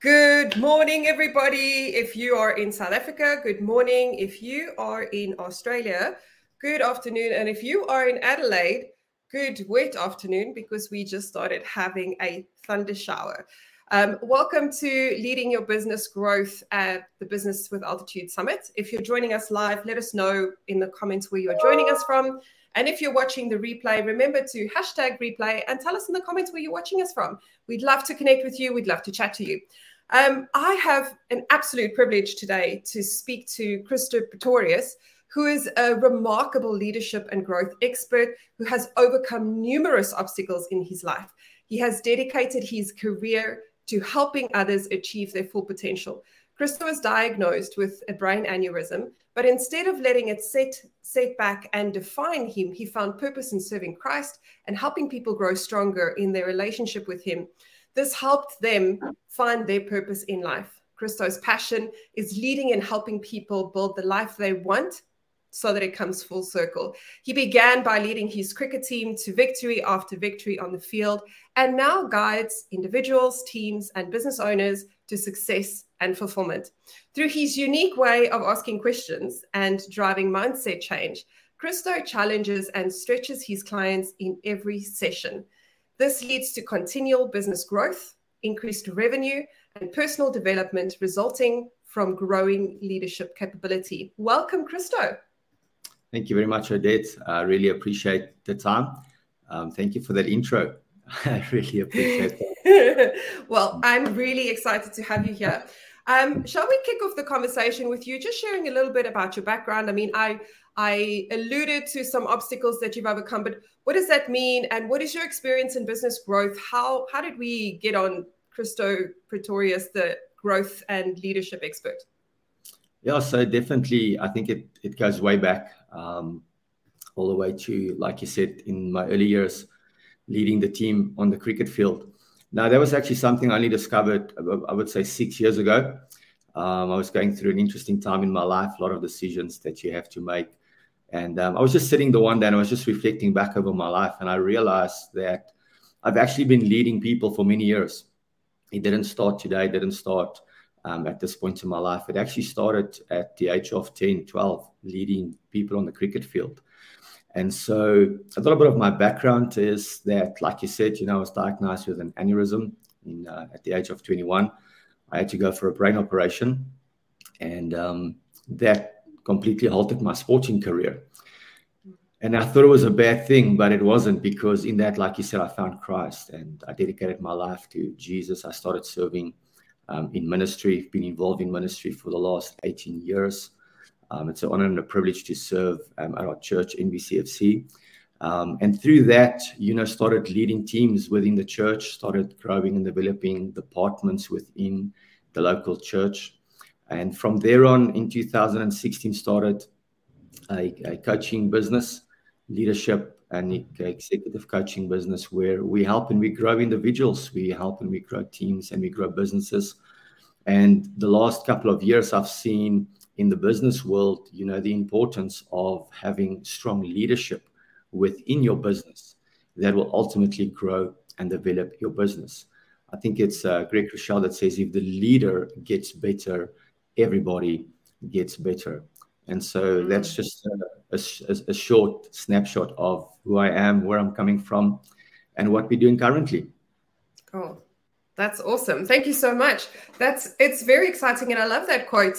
Good morning, everybody. If you are in South Africa, good morning. If you are in Australia, good afternoon. And if you are in Adelaide, good wet afternoon, because we just started having a thunder shower. Welcome to Leading Your Business Growth at the Business with Altitude Summit. If you're joining us live, let us know in the comments where you're joining us from. And if you're watching the replay, remember to hashtag replay and tell us in the comments where you're watching us from. We'd love to connect with you. We'd love to chat to you. I have an absolute privilege today to speak to Christo Pretorius, who is a remarkable leadership and growth expert who has overcome numerous obstacles in his life. He has dedicated his career to helping others achieve their full potential. Christo was diagnosed with a brain aneurysm, but instead of letting it set back and define him, he found purpose in serving Christ and helping people grow stronger in their relationship with him. This helped them find their purpose in life. Christo's passion is leading and helping people build the life they want so that it comes full circle. He began by leading his cricket team to victory after victory on the field, and now guides individuals, teams, and business owners to success and fulfillment. Through his unique way of asking questions and driving mindset change, Christo challenges and stretches his clients in every session. This leads to continual business growth, increased revenue, and personal development resulting from growing leadership capability. Welcome, Christo. Thank you very much, Odette. I really appreciate the time. Thank you for that intro. I really appreciate that. Well, I'm really excited to have you here. Shall we kick off the conversation with you, just sharing a little bit about your background? I mean, I alluded to some obstacles that you've overcome, but what does that mean? And what is your experience in business growth? How did we get on Christo Pretorius, the growth and leadership expert? Yeah, so definitely, I think it goes way back, all the way to, like you said, in my early years, leading the team on the cricket field. Now, that was actually something I only discovered, I would say, 6 years ago. I was going through an interesting time in my life, a lot of decisions that you have to make. And I was just sitting the one day and I was just reflecting back over my life. And I realized that I've actually been leading people for many years. It didn't start today. It didn't start at this point in my life. It actually started at the age of 10, 12, leading people on the cricket field. And so a little bit of my background is that, like you said, I was diagnosed with an aneurysm at the age of 21. I had to go for a brain operation, and that completely halted my sporting career. And I thought it was a bad thing, but it wasn't, because in that, like you said, I found Christ and I dedicated my life to Jesus. I started serving in ministry. I've been involved in ministry for the last 18 years. It's an honor and a privilege to serve at our church, NBCFC. And through that, started leading teams within the church, started growing and developing departments within the local church. And from there on, in 2016, started a coaching business, leadership and executive coaching business, where we help and we grow individuals, we help and we grow teams, and we grow businesses. And the last couple of years, I've seen in the business world, the importance of having strong leadership within your business that will ultimately grow and develop your business. I think it's Craig Groeschel that says, if the leader gets better, everybody gets better. And so that's just a short snapshot of who I am, where I'm coming from, and what we're doing currently. Cool. That's awesome. Thank you so much. It's very exciting. And I love that quote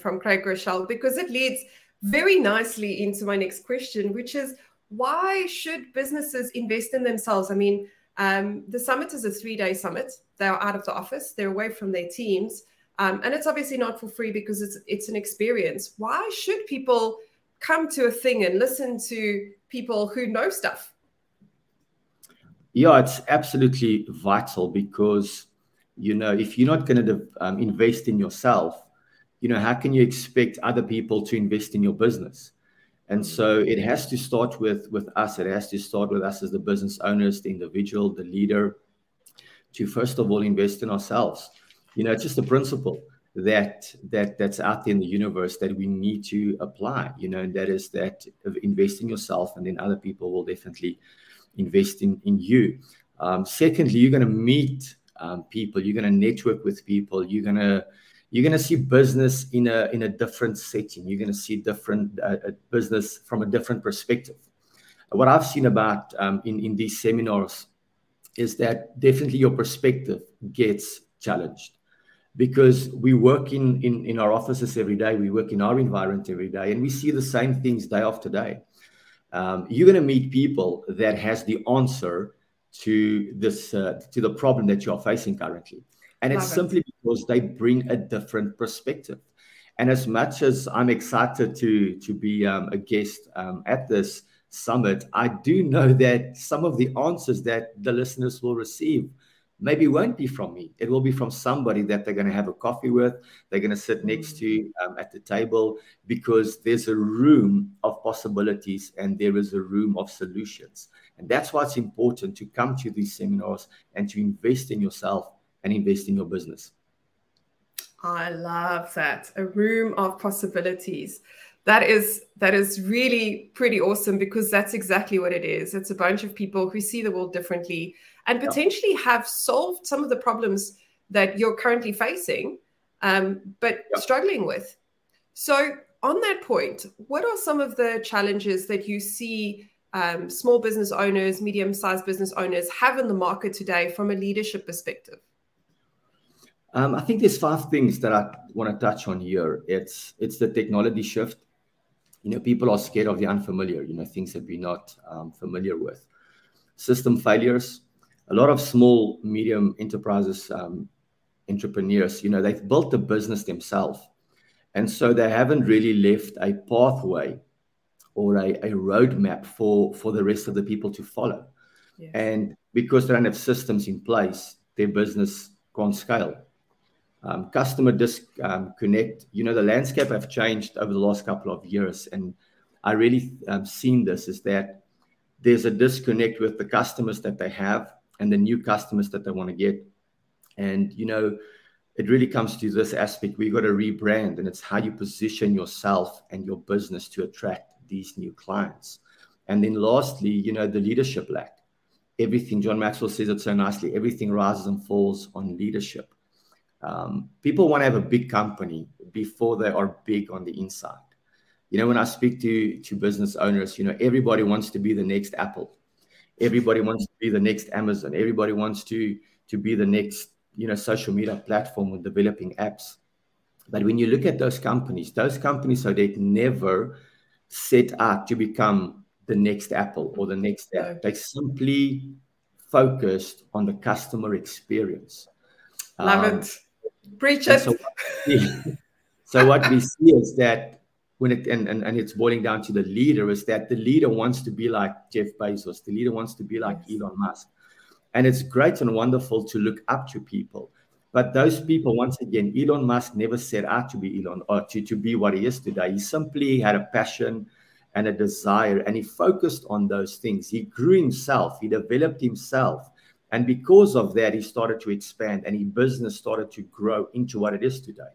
from Craig Groeschel, because it leads very nicely into my next question, which is, why should businesses invest in themselves? I mean, the summit is a 3-day summit. They are out of the office. They're away from their teams. And it's obviously not for free, because it's an experience. Why should people come to a thing and listen to people who know stuff? Yeah, it's absolutely vital, because, if you're not going to invest in yourself, how can you expect other people to invest in your business? And so it has to start with us. It has to start with us as the business owners, the individual, the leader, to first of all, invest in ourselves. It's just a principle that's out there in the universe that we need to apply, and that is that of invest in yourself, and then other people will definitely invest in you. Secondly, you're going to meet people. You're going to network with people. You're going to see business in a different setting. You're going to see different business from a different perspective. What I've seen about in these seminars is that definitely your perspective gets challenged, because we work in our offices every day. We work in our environment every day, and we see the same things day after day. You're going to meet people that has the answer to this to the problem that you're facing currently. And it's simply because they bring a different perspective. And as much as I'm excited to be a guest at this summit, I do know that some of the answers that the listeners will receive maybe won't be from me. It will be from somebody that they're going to have a coffee with, they're going to sit next to at the table, because there's a room of possibilities and there is a room of solutions. And that's why it's important to come to these seminars and to invest in yourself and invest in your business. I love that. A room of possibilities. That is really pretty awesome, because that's exactly what it is. It's a bunch of people who see the world differently and potentially have solved some of the problems that you're currently facing, but struggling with. So on that point, what are some of the challenges that you see small business owners, medium-sized business owners have in the market today from a leadership perspective? I think there's 5 things that I want to touch on here. It's the technology shift. You know, people are scared of the unfamiliar, you know, things that we're not familiar with. System failures. A lot of small, medium enterprises, entrepreneurs, you know, they've built the business themselves. And so they haven't really left a pathway or a roadmap for the rest of the people to follow. Yeah. And because they don't have systems in place, their business can't scale. Customer disconnect. You know, the landscape have changed over the last couple of years. And I really seen this is that there's a disconnect with the customers that they have and the new customers that they want to get. And, you know, it really comes to this aspect. We've got to rebrand, and it's how you position yourself and your business to attract these new clients. And then lastly, you know, the leadership lack. Everything, John Maxwell says it so nicely, everything rises and falls on leadership. People want to have a big company before they are big on the inside. You know, when I speak to business owners, you know, everybody wants to be the next Apple. Everybody wants to be the next Amazon. Everybody wants to be the next, you know, social media platform with developing apps. But when you look at those companies, so they've never set out to become the next Apple or the next app. They simply focused on the customer experience. Love it. Preach it. So what we see is that when it and it's boiling down to the leader, is that the leader wants to be like Jeff Bezos. The leader wants to be like Elon Musk. And it's great and wonderful to look up to people. But those people, once again, Elon Musk never set out to be Elon or to be what he is today. He simply had a passion and a desire, and he focused on those things. He grew himself. He developed himself. And because of that, he started to expand, and his business started to grow into what it is today.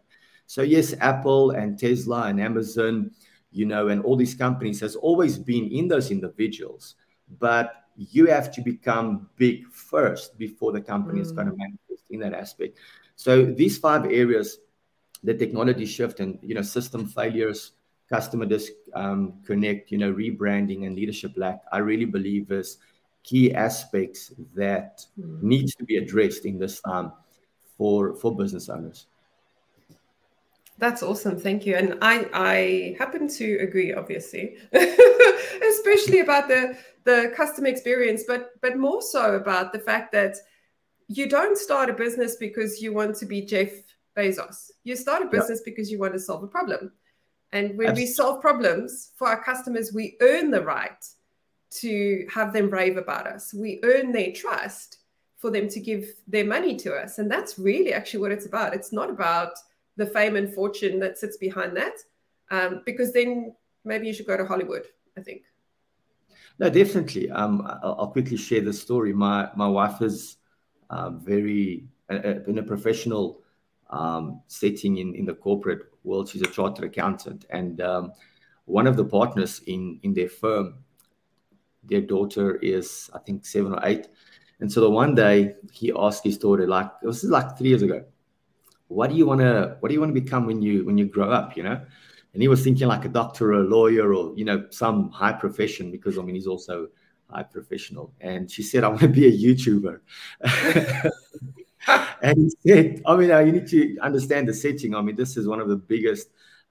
So yes, Apple and Tesla and Amazon, you know, and all these companies has always been in those individuals, but you have to become big first before the company is going to manifest in that aspect. So these 5 areas, the technology shift and, you know, system failures, customer disconnect, you know, rebranding and leadership lack, I really believe is key aspects that needs to be addressed in this for business owners. That's awesome. Thank you. And I happen to agree, obviously, especially about the customer experience, but more so about the fact that you don't start a business because you want to be Jeff Bezos. You start a business because you want to solve a problem. And when we solve problems for our customers, we earn the right to have them rave about us. We earn their trust for them to give their money to us. And that's really actually what it's about. It's not about the fame and fortune that sits behind that, because then maybe you should go to Hollywood, I think. No, definitely. I'll quickly share the story. My wife is very in a professional setting in the corporate world. She's a chartered accountant. And one of the partners in their firm, their daughter is, I think, 7 or 8. until one day he asked his daughter, like, this is like 3 years ago, what do you want to become when you grow up, you know? And he was thinking like a doctor or a lawyer or, you know, some high profession, because I mean, he's also high professional. And she said, I want to be a YouTuber. And he said, I mean, you need to understand the setting. I mean, this is one of the biggest,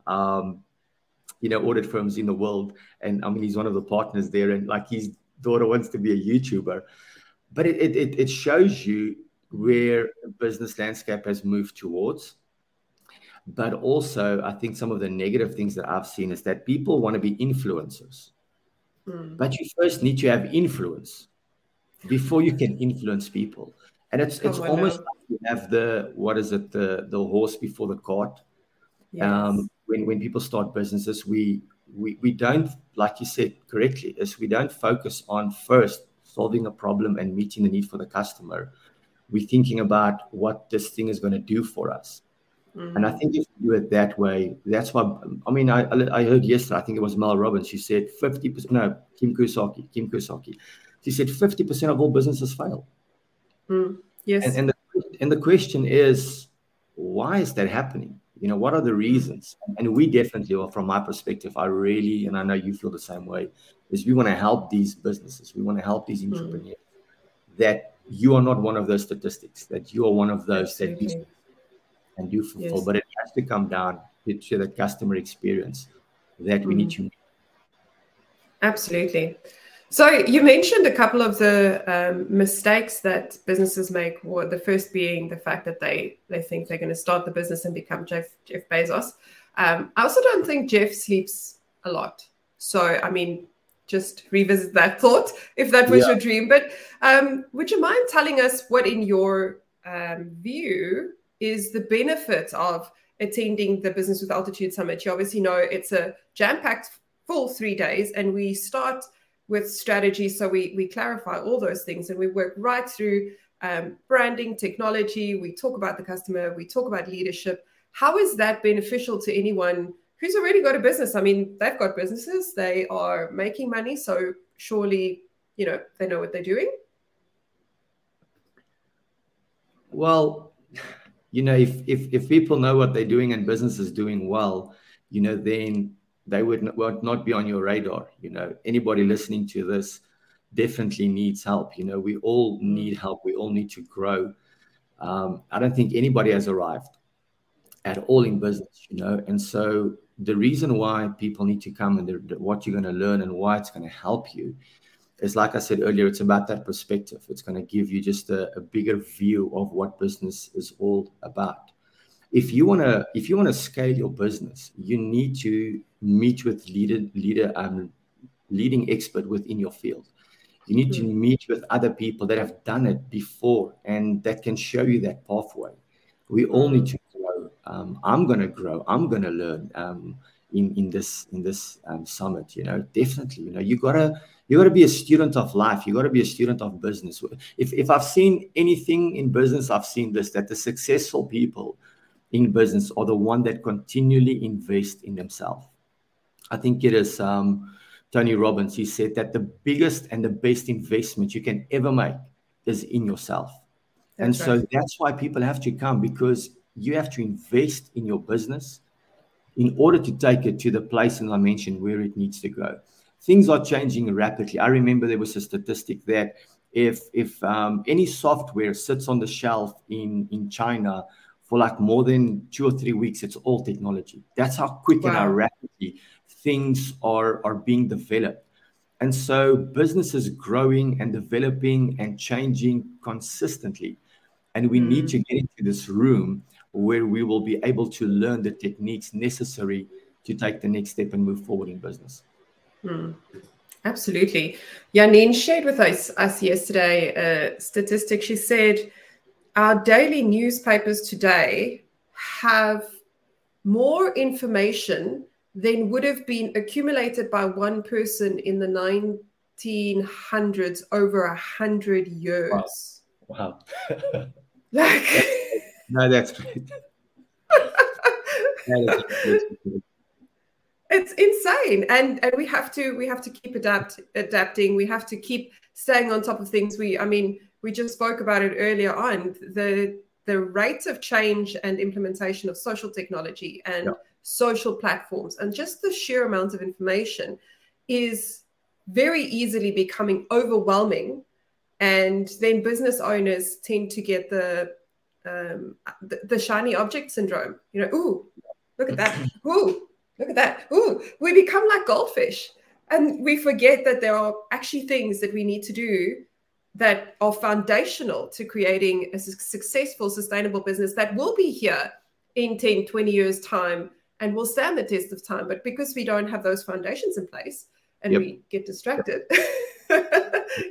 audit firms in the world. And I mean, he's one of the partners there, and like his daughter wants to be a YouTuber. But it shows you where the business landscape has moved towards. But also, I think some of the negative things that I've seen is that people want to be influencers. Mm. But you first need to have influence before you can influence people. And it's almost like you have the horse before the cart. Yes. When people start businesses, we don't, like you said correctly, is we don't focus on first solving a problem and meeting the need for the customer. We're thinking about what this thing is going to do for us. Mm-hmm. And I think if you do it that way, that's why, I mean, I heard yesterday, I think it was Mel Robbins, she said 50%, no, Kim Kiyosaki. She said 50% of all businesses fail. Mm, yes. And the question is, why is that happening? You know, what are the reasons? And we definitely, or from my perspective, and I know you feel the same way, is we want to help these businesses. We want to help these entrepreneurs, that you are not one of those statistics, that you are one of those that you can do fulfill. Yes. But it has to come down to the customer experience that we need to make. Absolutely. So you mentioned a couple of the mistakes that businesses make, the first being the fact that they think they're going to start the business and become Jeff Bezos. I also don't think Jeff sleeps a lot. So, I mean, just revisit that thought if that was your dream. But would you mind telling us what, in your view, is the benefit of attending the Business with Altitude Summit? You obviously know it's a jam-packed full 3 days, and we start with strategy. So we clarify all those things, and we work right through branding, technology. We talk about the customer. We talk about leadership. How is that beneficial to anyone who's already got a business? I mean, they've got businesses. They are making money. So surely, you know, they know what they're doing. Well, you know, if people know what they're doing and business is doing well, you know, then they would not be on your radar. You know, anybody listening to this definitely needs help. You know, we all need help. We all need to grow. I don't think anybody has arrived at all in business, you know. And so the reason why people need to come and what you're going to learn and why it's going to help you is, like I said earlier, it's about that perspective. It's going to give you just a bigger view of what business is all about. If you want to scale your business, you need to meet with leading expert within your field. You need to meet with other people that have done it before and that can show you that pathway. We all need to grow. I'm going to grow. I'm going to learn in this summit. You know, definitely. You know, you gotta be a student of life. You gotta be a student of business. If I've seen anything in business, I've seen this: that the successful people in business are the one that continually invest in themselves. I think it is Tony Robbins. He said that the biggest and the best investment you can ever make is in yourself. So that's why people have to come, because you have to invest in your business in order to take it to the place and dimension where it needs to go. Things are changing rapidly. I remember there was a statistic that if any software sits on the shelf in China for like more than 2 or 3 weeks, it's all technology. That's how quick and how rapidly things are being developed. And so business is growing and developing and changing consistently. And we need to get into this room where we will be able to learn the techniques necessary to take the next step and move forward in business. Mm. Absolutely. Janine shared with us yesterday a statistic. She said, our daily newspapers today have more information than would have been accumulated by one person in the 1900s over 100 years. Wow. Like... No, that's great. It's insane. And we have to keep adapting. We have to keep staying on top of things. I mean, we just spoke about it earlier on, the rates of change and implementation of social technology and social platforms, and just the sheer amount of information is very easily becoming overwhelming. And then business owners tend to get the shiny object syndrome. You know, ooh, look at that. Ooh, look at that. Ooh, we become like goldfish. And we forget that there are actually things that we need to do that are foundational to creating a successful, sustainable business that will be here in 10, 20 years' time and will stand the test of time. But because we don't have those foundations in place and we get distracted,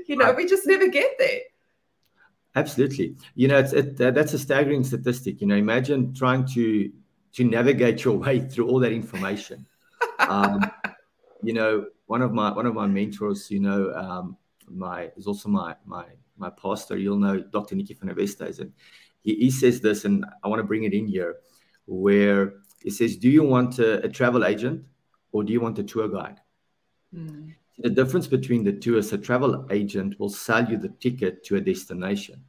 you know, we just never get there. Absolutely. You know, that's a staggering statistic. You know, imagine trying to navigate your way through all that information. You know, one of my mentors, you know, is also my pastor, you'll know, Dr. Nikki Fanavesta, is, and he says this, and I want to bring it in here, where he says, do you want a travel agent or do you want a tour guide? Mm. The difference between the two is a travel agent will sell you the ticket to a destination,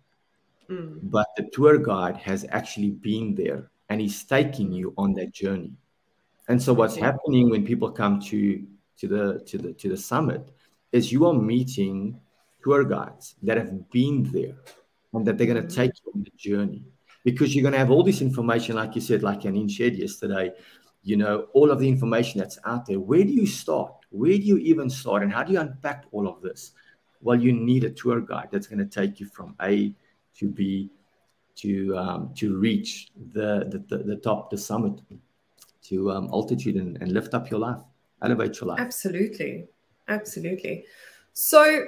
but the tour guide has actually been there and he's taking you on that journey. And so what's happening when people come to the summit is you are meeting tour guides that have been there and that they're going to take you on the journey, because you're going to have all this information, like you said, like Janine shared yesterday, you know, all of the information that's out there. Where do you start? Where do you even start? And how do you unpack all of this? Well, you need a tour guide that's going to take you from A to B to reach the top, the summit, to altitude and lift up your life, elevate your life. Absolutely. Absolutely. So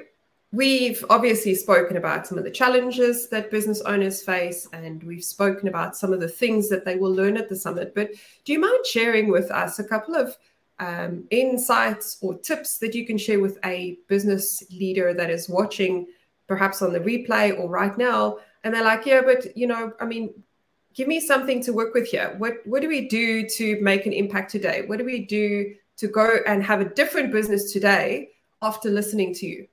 we've obviously spoken about some of the challenges that business owners face, and we've spoken about some of the things that they will learn at the summit. But do you mind sharing with us a couple of insights or tips that you can share with a business leader that is watching, perhaps on the replay or right now, and they're like, yeah, but, you know, I mean, give me something to work with here. What do we do to make an impact today? What do we do to go and have a different business today after listening to you?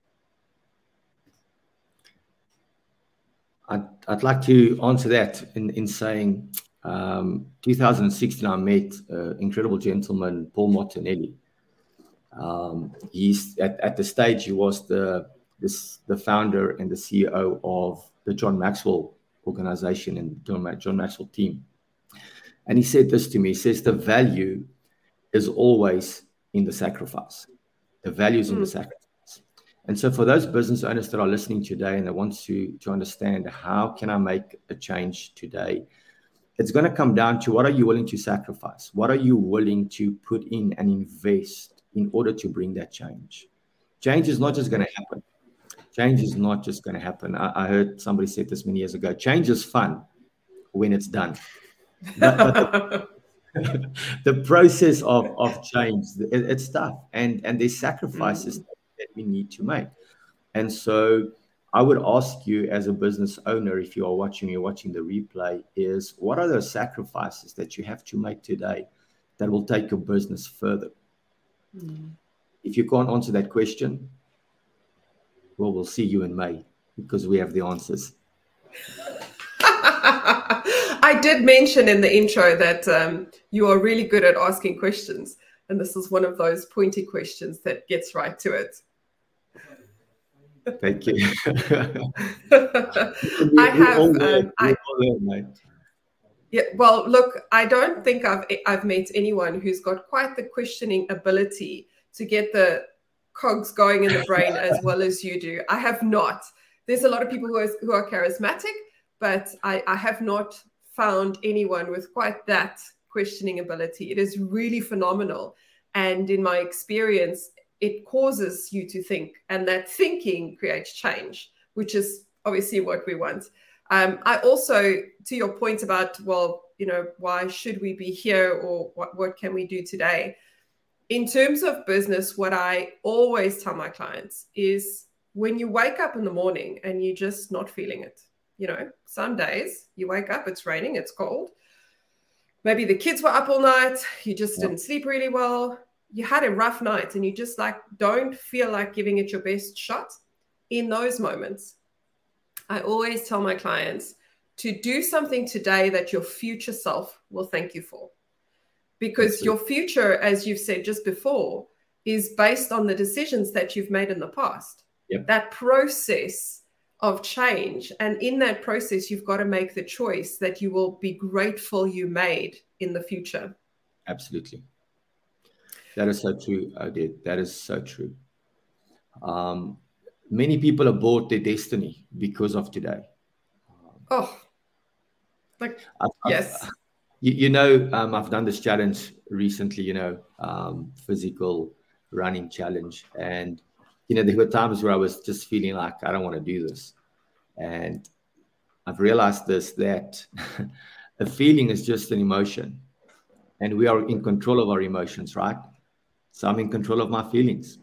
I'd like to answer that in saying 2016, I met incredible gentleman, Paul Martinelli. He's at the stage, he was the founder and the CEO of the John Maxwell organization and John Maxwell team. And he said this to me, he says, the value is always in the sacrifice. The value is in the sacrifice. And so for those business owners that are listening today and that want to understand how can I make a change today, it's going to come down to what are you willing to sacrifice? What are you willing to put in and invest in order to bring that change? Change is not just going to happen. Change is not just going to happen. I heard somebody say this many years ago, change is fun when it's done. But the process of change, it's tough, and there's sacrifices that we need to make. And so I would ask you as a business owner, if you are watching, you're watching the replay, is what are those sacrifices that you have to make today that will take your business further? If you can't answer that question, well, we'll see you in May, because we have the answers. I did mention in the intro that you are really good at asking questions, and this is one of those pointy questions that gets right to it. Thank you. Yeah. Well, look, I don't think I've met anyone who's got quite the questioning ability to get the cogs going in the brain as well as you do. I have not. There's a lot of people who are charismatic, but I have not found anyone with quite that questioning ability. It is really phenomenal. And in my experience, it causes you to think, and that thinking creates change, which is obviously what we want. I also, to your point about, well, you know, why should we be here, or what can we do today? In terms of business, what I always tell my clients is when you wake up in the morning and you're just not feeling it. You know, some days you wake up, it's raining, it's cold. Maybe the kids were up all night. You just didn't sleep really well. You had a rough night and you just like don't feel like giving it your best shot. In those moments, I always tell my clients to do something today that your future self will thank you for. Because your future, as you've said just before, is based on the decisions that you've made in the past. Yep. That process of change. And in that process, you've got to make the choice that you will be grateful you made in the future. Absolutely. That is so true, Odette. That is so true. Many people abort their destiny because of today. Yes. I've done this challenge recently, physical running challenge. And, there were times where I was just feeling like I don't want to do this. And I've realized that a feeling is just an emotion. And we are in control of our emotions, right? So I'm in control of my feelings.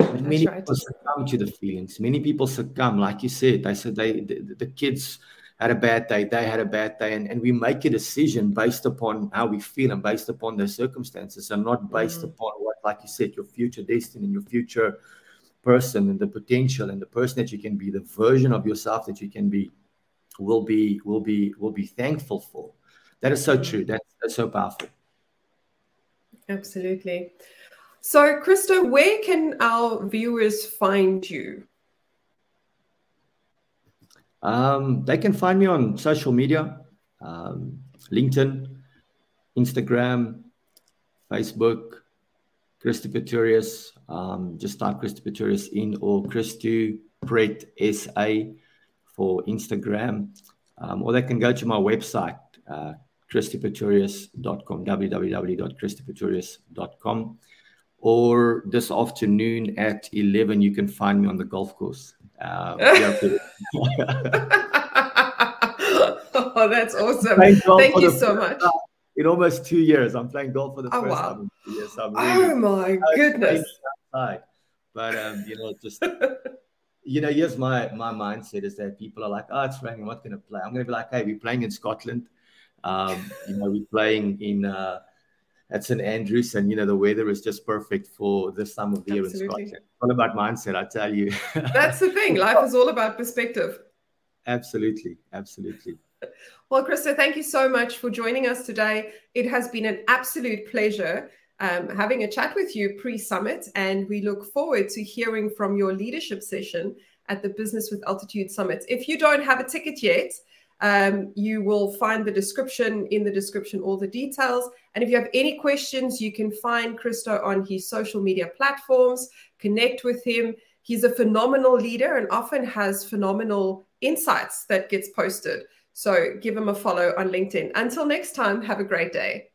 But many people succumb to the feelings. Many people succumb, like you said. They said the kids had a bad day. They had a bad day. And we make a decision based upon how we feel and based upon the circumstances and not based upon what, like you said, your future destiny and your future person and the potential and the person that you can be, the version of yourself that you can be, will be thankful for. That is so true. That's so powerful. Absolutely. So, Christo, where can our viewers find you? They can find me on social media, LinkedIn, Instagram, Facebook, Christo Pretorius. Just type Christo Pretorius in, or Christo Pret SA for Instagram. Or they can go to my website, christopretorius.com, www.christopretorius.com. Or this afternoon at 11, you can find me on the golf course. Oh, that's awesome. Thank you so much. Time. In almost 2 years, I'm playing golf for the first time. Yes, I'm really goodness. But, yes, my mindset is that people are like, it's raining, I'm not going to play. I'm going to be like, hey, we're playing in Scotland. We're playing in... at St. Andrews, and the weather is just perfect for this time of the year in Scotland. It's all about mindset, I tell you. That's the thing. Life is all about perspective. Absolutely. Absolutely. Well, Christo, thank you so much for joining us today. It has been an absolute pleasure having a chat with you pre-summit, and we look forward to hearing from your leadership session at the Business with Altitude Summit. If you don't have a ticket yet, you will find in the description, all the details. And if you have any questions, you can find Christo on his social media platforms, connect with him. He's a phenomenal leader and often has phenomenal insights that gets posted. So give him a follow on LinkedIn. Until next time, have a great day.